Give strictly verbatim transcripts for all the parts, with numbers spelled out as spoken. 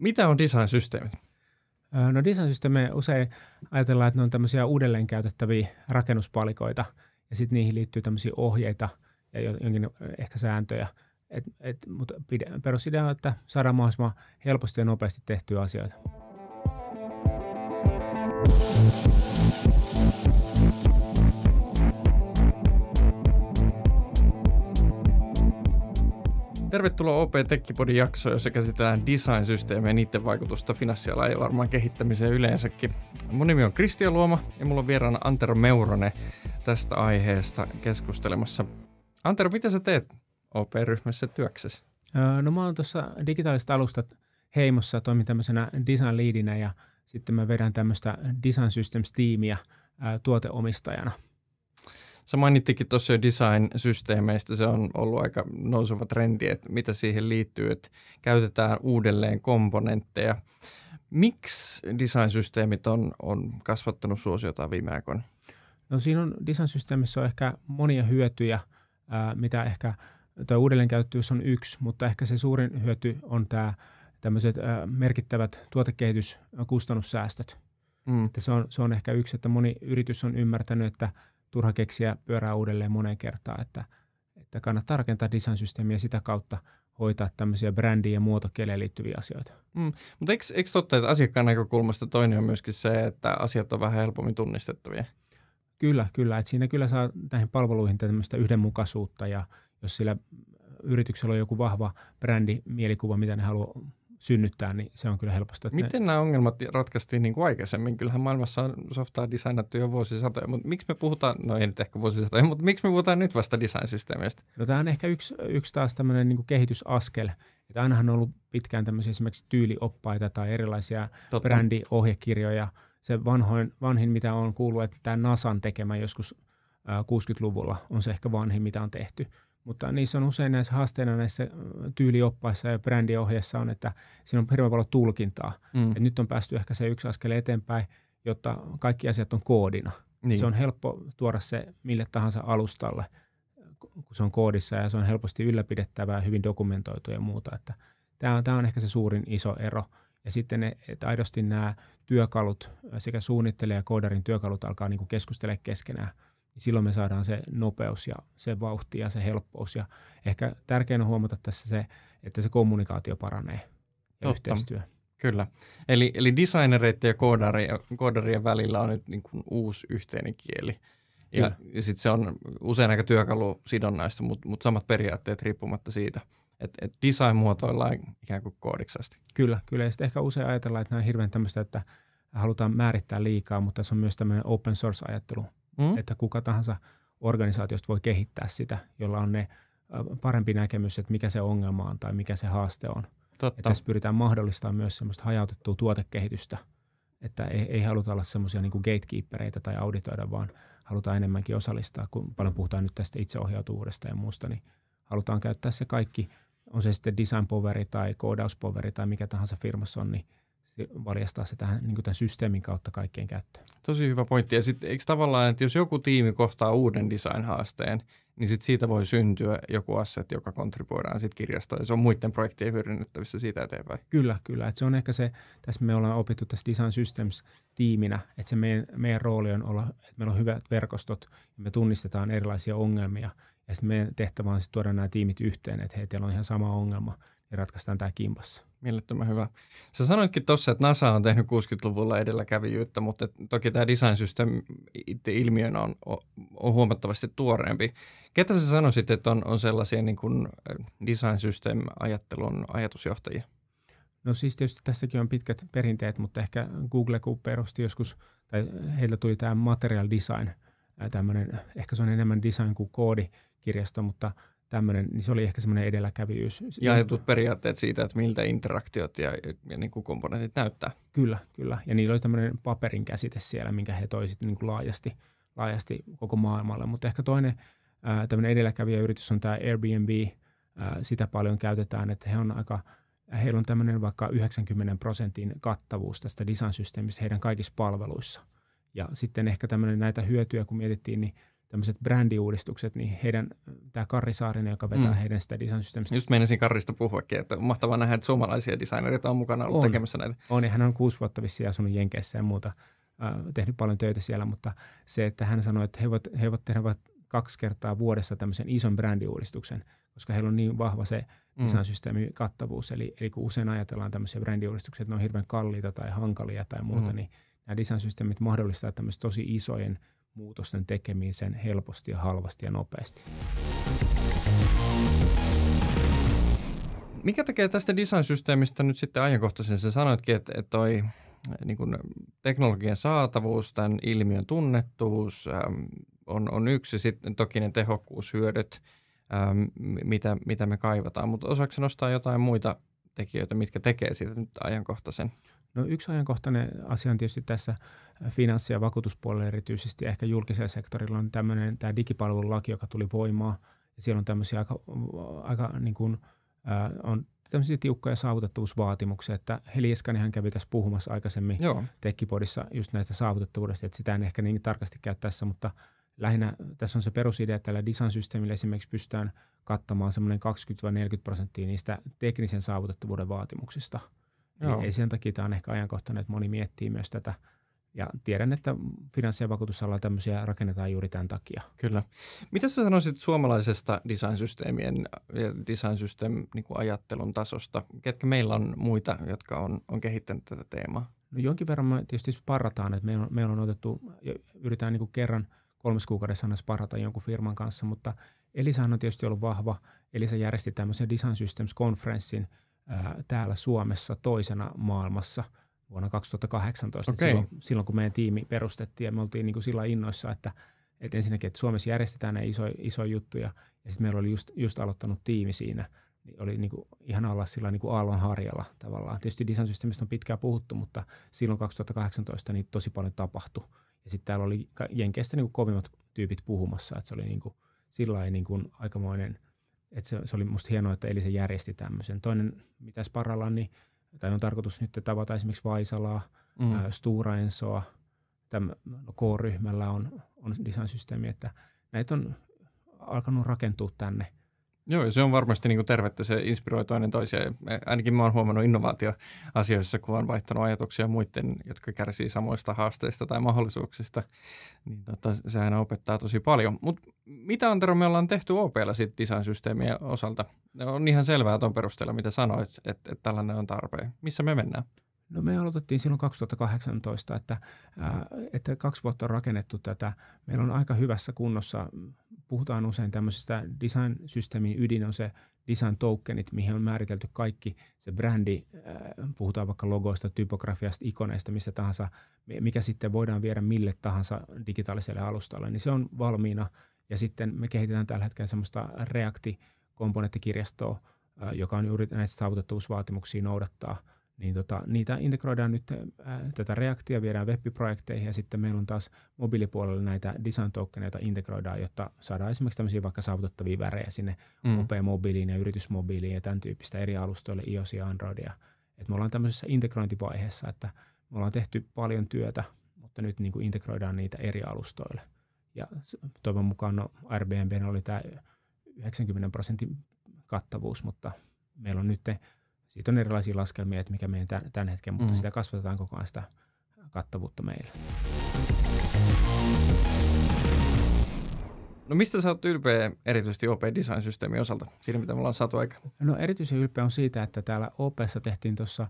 Mitä on design-systeemit? No design-systeemejä usein ajatellaan, että ne on tämmöisiä uudelleenkäytettäviä rakennuspalikoita ja sitten niihin liittyy tämmöisiä ohjeita ja jonkin ehkä sääntöjä. Et, et, mutta perusidea on, että saadaan mahdollisimman helposti ja nopeasti tehtyä asioita. Tervetuloa O P Tekkipodin jaksoon, jossa käsitellään design-systeemejä ja niiden vaikutusta finanssialaan ja varmaan kehittämiseen yleensäkin. Mun nimi on Kristian Luoma ja mulla on vieraana Antero Meuronen tästä aiheesta keskustelemassa. Antero, mitä sä teet O P-ryhmässä työksessä? No mä oon tuossa digitaaliset alustat heimossa, toimin tämmöisenä design-leadinä ja sitten mä vedän tämmöistä design systems-tiimiä ää, tuoteomistajana. Sä mainittikin tuossa jo design-systeemeistä, se on ollut aika nouseva trendi, että mitä siihen liittyy, että käytetään uudelleen komponentteja. Miksi design-systeemit on, on kasvattanut suosiotaan viime aikoina? No siinä on, design-systeemissä on ehkä monia hyötyjä, ää, mitä ehkä, tämä uudelleenkäyttöys on yksi, mutta ehkä se suurin hyöty on tämä tämmöiset ää, merkittävät tuotekehityskustannussäästöt. Mm. Että se on, se on ehkä yksi, että moni yritys on ymmärtänyt, että turha keksiä pyörää uudelleen moneen kertaan, että, että kannattaa rakentaa design-systeemiä ja sitä kautta hoitaa tämmöisiä brändiin ja muotokieleen liittyviä asioita. Mm, mutta eikö, eikö totta, että asiakkaan näkökulmasta toinen on myöskin se, että asiat on vähän helpommin tunnistettavia? Kyllä, kyllä. Että siinä kyllä saa näihin palveluihin tämmöistä yhdenmukaisuutta ja jos sillä yrityksellä on joku vahva brändimielikuva, mitä ne haluaa synnyttää, niin se on kyllä helposti. Miten ne... nämä ongelmat ratkaistiin niin kuin aikaisemmin? Kyllähän maailmassa on softaa designattu jo vuosisatoja, mutta miksi me puhutaan, no ei nyt ehkä vuosisatoja, mutta miksi me puhutaan nyt vasta design-systeemistä? No tämä on ehkä yksi, yksi taas tämmöinen niin kuin kehitysaskel. Että ainahan on ollut pitkään tämmöisiä esimerkiksi tyylioppaita tai erilaisia Totta. Brändiohjekirjoja. Se vanhoin, vanhin, mitä on kuullut, että tämä NASAn tekemä joskus äh, kuusikymmentäluvulla on se ehkä vanhin, mitä on tehty. Mutta niissä on usein näissä haasteina näissä tyylioppaissa ja brändiohjeissa on, että siinä on hirveän paljon tulkintaa. Mm. Et nyt on päästy ehkä se yksi askel eteenpäin, jotta kaikki asiat on koodina. Niin. Se on helppo tuoda se mille tahansa alustalle, kun se on koodissa ja se on helposti ylläpidettävää, hyvin dokumentoitu ja muuta. Että tämä on, tämä on ehkä se suurin iso ero. Ja sitten ne, että aidosti nämä työkalut, sekä suunnittelija ja koodarin työkalut alkaa niin kuin keskustelemaan keskenään. Silloin me saadaan se nopeus ja se vauhti ja se helppous. Ja ehkä tärkein on huomata tässä se, että se kommunikaatio paranee ja yhteistyö. Kyllä. Eli, eli designereiden ja koodarien, koodarien välillä on nyt niin kuin uusi yhteinen kieli. Ja, ja sitten se on usein aika työkalusidonnaista, mutta mut samat periaatteet riippumatta siitä, että et design muotoillaan ikään kuin koodiksi asti. Kyllä, kyllä. Ja sitten ehkä usein ajatellaan, että nämä on hirveän tämmöistä, että halutaan määrittää liikaa, mutta tässä on myös tämmöinen open source-ajattelu. Mm. Että kuka tahansa organisaatiosta voi kehittää sitä, jolla on ne parempi näkemys, että mikä se ongelma on tai mikä se haaste on. Totta. Että tässä pyritään mahdollistamaan myös semmoista hajautettua tuotekehitystä, että ei, ei haluta olla semmoisia niin kuin gatekeepereitä tai auditoida, vaan halutaan enemmänkin osallistaa, kun paljon puhutaan nyt tästä itseohjautuvuudesta ja muusta, niin halutaan käyttää se kaikki, on se sitten design-poveri tai koodauspoveri tai mikä tahansa firmassa on, niin valjastaa se tähän, niin kuin tämän systeemin kautta kaikkien käyttöön. Tosi hyvä pointti. Ja sitten eikö tavallaan, että jos joku tiimi kohtaa uuden design-haasteen, niin sit siitä voi syntyä joku asset, joka kontribuoidaan sitten kirjastoon. Ja se on muiden projektien hyödynnettävissä siitä eteenpäin. Kyllä, kyllä. Et se on ehkä se, tässä me ollaan opittu tässä Design Systems-tiiminä, että se meidän, meidän rooli on olla, että meillä on hyvät verkostot, ja me tunnistetaan erilaisiä ongelmia, ja sitten meidän tehtävä on sit tuoda nämä tiimit yhteen, että hei, teillä on ihan sama ongelma, ja ratkaistaan tämä kimpassa. Mielettömän hyvä. Sä sanoitkin tuossa, että NASA on tehnyt kuusikymmentäluvulla edelläkävijyyttä, mutta toki tämä design system itse ilmiönä on, on huomattavasti tuoreempi. Ketä sä sanoisit, että on, on sellaisia niin kuin design system -ajattelun ajatusjohtajia? No siis tietysti tässäkin on pitkät perinteet, mutta ehkä Google kun perusti joskus, tai heiltä tuli tämä material design, tämmöinen, ehkä se on enemmän design kuin koodikirjasto, mutta tämmöinen, niin se oli ehkä semmoinen edelläkävijyys. Jaetut periaatteet siitä, että miltä interaktiot ja, ja niin kuin komponentit näyttää. Kyllä, kyllä. Ja niillä oli tämmöinen paperin käsite siellä, minkä he toisivat niin kuin laajasti, laajasti koko maailmalle. Mutta ehkä toinen ää, tämmöinen edelläkävijäyritys on tämä Airbnb. Ää, sitä paljon käytetään, että he on aika, heillä on tämmöinen vaikka yhdeksänkymmentä prosentin kattavuus tästä design-systeemistä heidän kaikissa palveluissa. Ja sitten ehkä tämmöinen näitä hyötyjä, kun mietittiin, niin tämmöiset brändiuudistukset, niin heidän, tämä Karri Saarinen, joka vetää mm. heidän sitä design-systeemistä. Just meinasin Karrista puhuakin, että on mahtavaa nähdä, että suomalaisia designereita on mukana ollut on. tekemässä näitä. On, ja hän on kuusi vuotta vissiin asunut Jenkeissä ja muuta, äh, tehnyt paljon töitä siellä, mutta se, että hän sanoi, että he voivat he voit tehdä vain kaksi kertaa vuodessa tämmöisen ison brändiuudistuksen, koska heillä on niin vahva se design-systeemin kattavuus. Eli, eli kun usein ajatellaan tämmöisiä brändiuudistuksia, että ne on hirveän kalliita tai hankalia tai muuta, mm. niin nämä design-systeemit mahdollistaa tämmöiset tosi isojen muutosten tekemisen helposti ja halvasti ja nopeasti. Mikä tekee tästä design-systeemistä nyt sitten ajankohtaisen? Sä sanoitkin, että, että toi niin kun teknologian saatavuus, tämän ilmiön tunnettuus ähm, on, on yksi, sitten toki ne tehokkuushyödyt, ähm, mitä, mitä me kaivataan. Mutta osaako nostaa jotain muita tekijöitä, mitkä tekee siitä nyt ajankohtaisen? No yksi ajankohtainen asia on tietysti tässä finanssi- ja vakuutuspuolella erityisesti, ehkä julkisella sektorilla on tämmöinen tämä digipalvelulaki, joka tuli voimaan. Ja siellä on tämmöisiä aika, aika niin kuin, äh, on tämmöisiä tiukkoja saavutettavuusvaatimuksia, että Heli Eskaniemi kävi tässä puhumassa aikaisemmin Techipodissa just näistä saavutettavuudesta, että sitä en ehkä niin tarkasti käy tässä, mutta lähinnä tässä on se perusidea, että tällä design-systeemillä esimerkiksi pystytään kattamaan semmoinen kaksikymmentä–neljäkymmentä prosenttia niistä teknisen saavutettavuuden vaatimuksista. Ei sen takia tämä on ehkä ajankohtainen, että moni miettii myös tätä. Ja tiedän, että finanssi- ja vakuutusalalla tämmöisiä rakennetaan juuri tämän takia. Kyllä. Mitä sä sanoisit suomalaisesta design-systeemien ja design-systeem-ajattelun tasosta? Ketkä meillä on muita, jotka on, on kehittänyt tätä teemaa? No jonkin verran me tietysti sparrataan, että meillä on, meillä on otettu, yritetään niin kuin kerran kolmes kuukaudessa aina sparrata jonkun firman kanssa, mutta Elisa on tietysti ollut vahva. Elisa järjesti tämmöisen Design Systems-konferenssin täällä Suomessa toisena maailmassa vuonna kaksituhattakahdeksantoista. Okay. Silloin, silloin kun meidän tiimi perustettiin ja me oltiin niin kuin sillä innoissa, että, että ensinnäkin, että Suomessa järjestetään ne isoja iso juttuja ja sitten meillä oli just, just aloittanut tiimi siinä. Oli niin kuin ihan alla sillä niin kuin aallonharjalla tavallaan. Tietysti design-systeemistä on pitkään puhuttu, mutta silloin kaksituhattakahdeksantoista niin tosi paljon tapahtui. Ja sitten täällä oli Jenkeistä niin kuin kovimmat tyypit puhumassa, että se oli niin kuin sillain niin kuin aikamoinen. Että se, se oli musta hienoa, että Elisa järjesti tämmöisen. Toinen, mitä sparrallaan, niin tai on tarkoitus nyt tavata esimerkiksi Vaisalaa, mm. ä, Stora Ensoa, tämän, no K-ryhmällä on, on design-systeemi, että näitä on alkanut rakentua tänne. Joo, ja se on varmasti niin kuin tervettä, se inspiroi toinen toisiaan. Ainakin mä oon huomannut innovaatioasioissa, kun on vaihtanut ajatuksia muiden, jotka kärsii samoista haasteista tai mahdollisuuksista, niin tota, se aina opettaa tosi paljon. Mutta mitä, Antero, me ollaan tehty O P:llä sitten design-systeemien osalta? On ihan selvää tuon perusteella, mitä sanoit, että et tällainen on tarpeen. Missä me mennään? No me aloitettiin silloin kaksituhattakahdeksantoista, että, ää, että kaksi vuotta on rakennettu tätä. Meillä on aika hyvässä kunnossa, puhutaan usein tämmöisestä design-systeemin ydin on se design-tokenit, mihin on määritelty kaikki se brändi, ää, puhutaan vaikka logoista, typografiasta, ikoneista, mistä tahansa, mikä sitten voidaan viedä mille tahansa digitaaliselle alustalle, niin se on valmiina. Ja sitten me kehitetään tällä hetkellä semmoista React-komponenttikirjastoa, ää, joka on juuri näitä saavutettavuusvaatimuksia noudattaa. Niin tota, niitä integroidaan nyt, äh, tätä Reactia viedään web-projekteihin ja sitten meillä on taas mobiilipuolella näitä design-tokeneita integroidaan, jotta saadaan esimerkiksi tämmöisiä vaikka saavutettavia värejä sinne mm. O P-mobiiliin ja yritysmobiiliin ja tämän tyyppistä eri alustoille, iOS ja Androidia. Et me ollaan tämmöisessä integrointivaiheessa, että me ollaan tehty paljon työtä, mutta nyt niin kuin integroidaan niitä eri alustoille. Ja toivon mukaan no, Airbnb oli tämä yhdeksänkymmentä prosentin kattavuus, mutta meillä on nyt te, siitä on erilaisia laskelmia, että mikä meidän tämän, tämän hetken, mutta mm-hmm. sitä kasvatetaan koko ajan sitä kattavuutta meillä. No mistä sä oot ylpeä erityisesti O P-design-systeemin osalta, siinä mitä me ollaan saatu aika? No erityisen ylpeä on siitä, että täällä O P:ssä tehtiin tuossa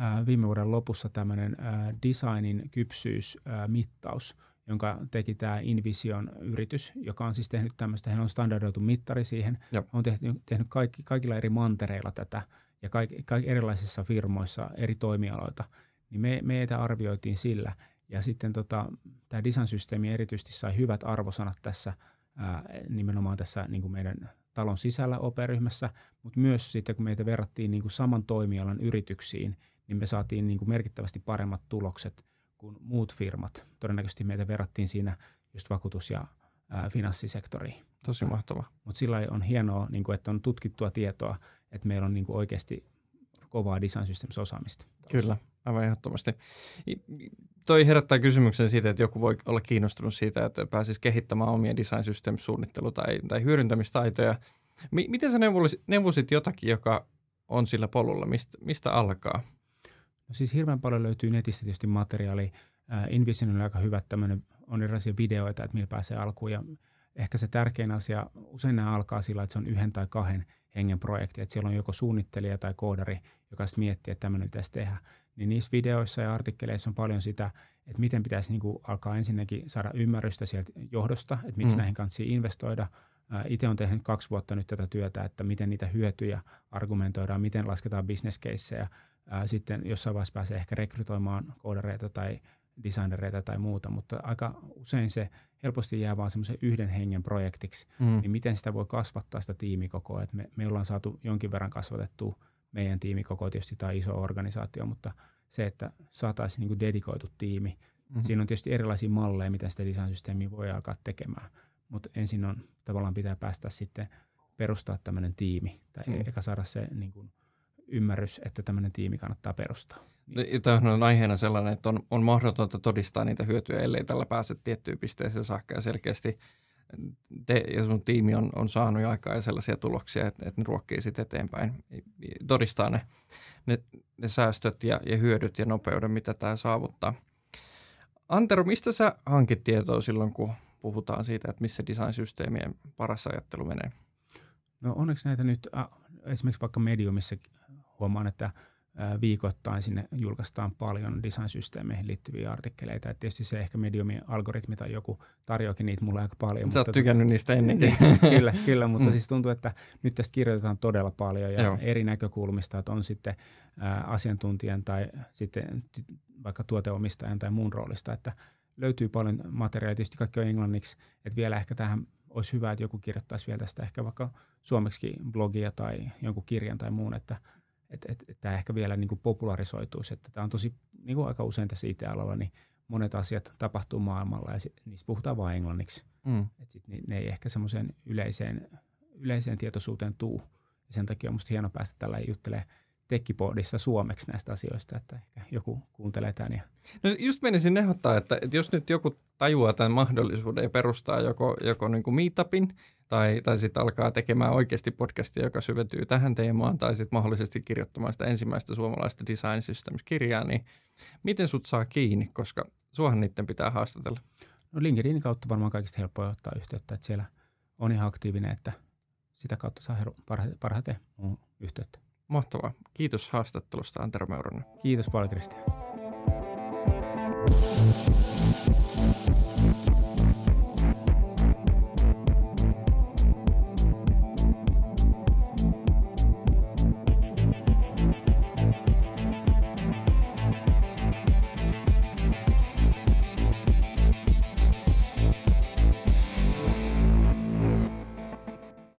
äh, viime vuoden lopussa tämmöinen äh, designin kypsyysmittaus, äh, jonka teki tämä InVision yritys, joka on siis tehnyt tämmöistä, heillä on standardoitu mittari siihen, Jop. on tehnyt, tehnyt kaikki, kaikilla eri mantereilla tätä, ja kaikki, kaikki erilaisissa firmoissa eri toimialoita, niin me, meitä arvioitiin sillä. Ja sitten tota, tämä design-systeemi erityisesti sai hyvät arvosanat tässä, ää, nimenomaan tässä niin kuin meidän talon sisällä O P-ryhmässä, mutta myös sitten kun meitä verrattiin niin kuin saman toimialan yrityksiin, niin me saatiin niin kuin merkittävästi paremmat tulokset kuin muut firmat. Todennäköisesti meitä verrattiin siinä just vakuutus- ja ää, finanssisektoriin. Tosi mahtavaa. Mutta sillä on hienoa, niin kuin, että on tutkittua tietoa, että meillä on niin kuin oikeasti kovaa design systems osaamista. Kyllä. Aivan ehdottomasti. Toi herättää kysymyksen siitä, että joku voi olla kiinnostunut siitä, että pääsisi kehittämään omia design systeemisuunnittelu- tai, tai hyödyntämistaitoja. M- miten sä neuvosit, neuvosit jotakin, joka on sillä polulla? Mistä, mistä alkaa? No siis hirveän paljon löytyy netistä tietysti materiaalia. InVision on aika hyvä, tämmöinen on erilaisia videoita, että millä pääsee alkuun. Ja ehkä se tärkein asia, usein nämä alkaa sillä, että se on yhden tai kahden hengen projekti. Että siellä on joko suunnittelija tai koodari, joka sitten miettii, että tämmöinen pitäisi tehdä. Niin niissä videoissa ja artikkeleissa on paljon sitä, että miten pitäisi niin kuin alkaa ensinnäkin saada ymmärrystä sieltä johdosta, että miksi mm. näihin kanssa investoida. Itse olen tehnyt kaksi vuotta nyt tätä työtä, että miten niitä hyötyjä argumentoidaan, miten lasketaan business-caseja. Sitten jossain vaiheessa pääsee ehkä rekrytoimaan koodareita tai designereita tai muuta, mutta aika usein se helposti jää vaan semmoisen yhden hengen projektiksi. Mm. Niin miten sitä voi kasvattaa sitä tiimikokoa? Et me, me ollaan saatu jonkin verran kasvatettua meidän tiimikoko, tietysti tämä iso organisaatio, mutta se, että saataisiin niinku dedikoitu tiimi. Mm-hmm. Siinä on tietysti erilaisia malleja, mitä sitä design-systeemiä voi alkaa tekemään, mutta ensin on tavallaan pitää päästä sitten perustaa tämmöinen tiimi, tai mm. eikä saada se niin kuin ymmärrys, että tämmöinen tiimi kannattaa perustaa. Tämä on aiheena sellainen, että on, on mahdotonta todistaa niitä hyötyjä, ellei tällä pääse tiettyyn pisteeseen saakka, ja selkeästi te ja sun tiimi on, on saanut jo aikaa ja sellaisia tuloksia, että, että ne ruokkii sitten eteenpäin, todistaa ne, ne, ne säästöt ja, ja hyödyt ja nopeuden, mitä tämä saavuttaa. Antero, mistä sä hankit tietoa silloin, kun puhutaan siitä, että missä design-systeemien paras ajattelu menee? No onneksi näitä nyt, äh, esimerkiksi vaikka Mediumissa huomaan, että äh, viikoittain sinne julkaistaan paljon design-systeemeihin liittyviä artikkeleita. Et tietysti se ehkä Mediumin algoritmi tai joku tarjoakin niitä mulle aika paljon. Sä oot tykännyt niistä ennenkin. kyllä, kyllä, mutta mm. siis tuntuu, että nyt tästä kirjoitetaan todella paljon ja Joo. eri näkökulmista, että on sitten äh, asiantuntijan tai sitten ty- vaikka tuoteomistajan tai muun roolista, että löytyy paljon materiaalia, tietysti kaikki on englanniksi, että vielä ehkä tähän olisi hyvä, että joku kirjoittaisi vielä tästä ehkä vaikka suomeksi blogia tai jonkun kirjan tai muun, että et, et, et tämä ehkä vielä niin kuin popularisoituisi. Että tämä on tosi niin kuin aika usein tässä I T-alalla, niin monet asiat tapahtuu maailmalla ja sit, niistä puhutaan vain englanniksi. Mm. Et sit ne, ne ei ehkä semmoiseen yleiseen, yleiseen tietoisuuteen tuu. Ja sen takia on musta hieno päästä tällä juttelemaan Tekkipodissa suomeksi näistä asioista, että ehkä joku kuuntelee tämän. Ja... No just menisin ehdottaa, että, että jos nyt joku tajuaa tämän mahdollisuuden ja perustaa joko, joko niin kuin meetupin tai, tai sitten alkaa tekemään oikeasti podcastia, joka syventyy tähän teemaan tai sitten mahdollisesti kirjoittamaan sitä ensimmäistä suomalaista design systems-kirjaa, niin miten sut saa kiinni, koska suohan niiden pitää haastatella? No LinkedInin kautta varmaan kaikista helpoin ottaa yhteyttä, että siellä on ihan aktiivinen, että sitä kautta saa parha- parhaiten yhteyttä. Mahtavaa. Kiitos haastattelusta, Antero Meuronen. Kiitos paljon, Kristian.